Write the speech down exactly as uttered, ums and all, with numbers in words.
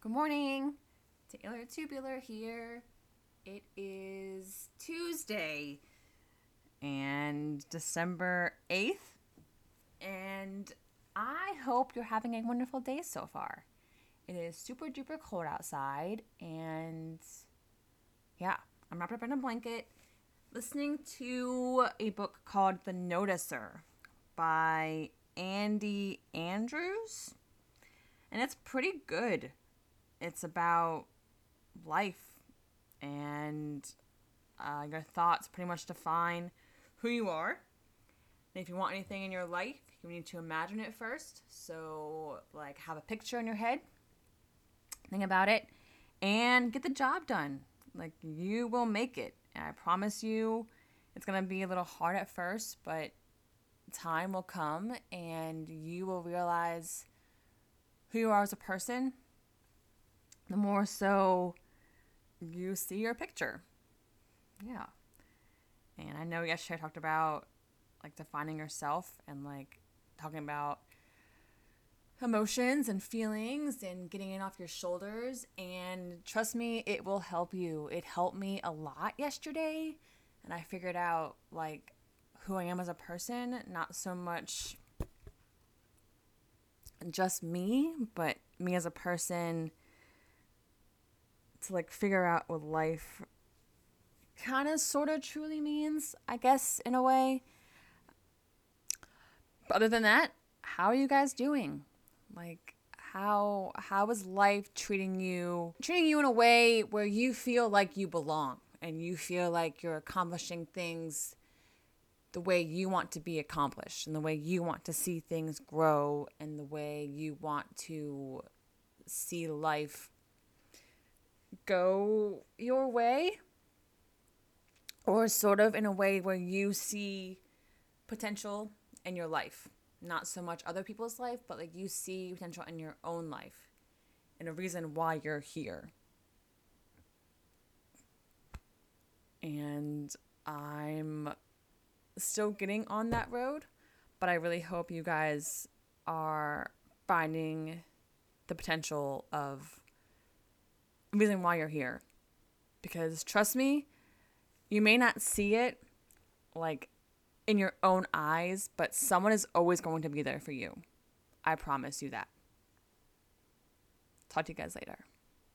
Good morning, Taylor Tubular here. It is Tuesday and December eighth, and I hope you're having a wonderful day so far. It is super duper cold outside, and yeah, I'm wrapped up in a blanket listening to a book called The Noticer by Andy Andrews, and it's pretty good. It's about life, and uh, your thoughts pretty much define who you are. And if you want anything in your life, you need to imagine it first. So, like, have a picture in your head, think about it, and get the job done. Like, you will make it. And I promise you, it's going to be a little hard at first, but time will come, and you will realize who you are as a person. The more so you see your picture. Yeah. And I know yesterday I talked about, like, defining yourself and, like, talking about emotions and feelings and getting it off your shoulders. And trust me, it will help you. It helped me a lot yesterday. And I figured out, like, who I am as a person, not so much just me, but me as a person, to, like, figure out what life kind of sort of truly means, I guess, in a way. But other than that, how are you guys doing? Like, how how is life treating you treating you in a way where you feel like you belong and you feel like you're accomplishing things the way you want to be accomplished and the way you want to see things grow and the way you want to see life go your way, or sort of in a way where you see potential in your life, not so much other people's life, but like you see potential in your own life and a reason why you're here. And I'm still getting on that road, but I really hope you guys are finding the potential of reason why you're here, because trust me, you may not see it, like, in your own eyes, but someone is always going to be there for you. I promise you that. Talk to you guys later.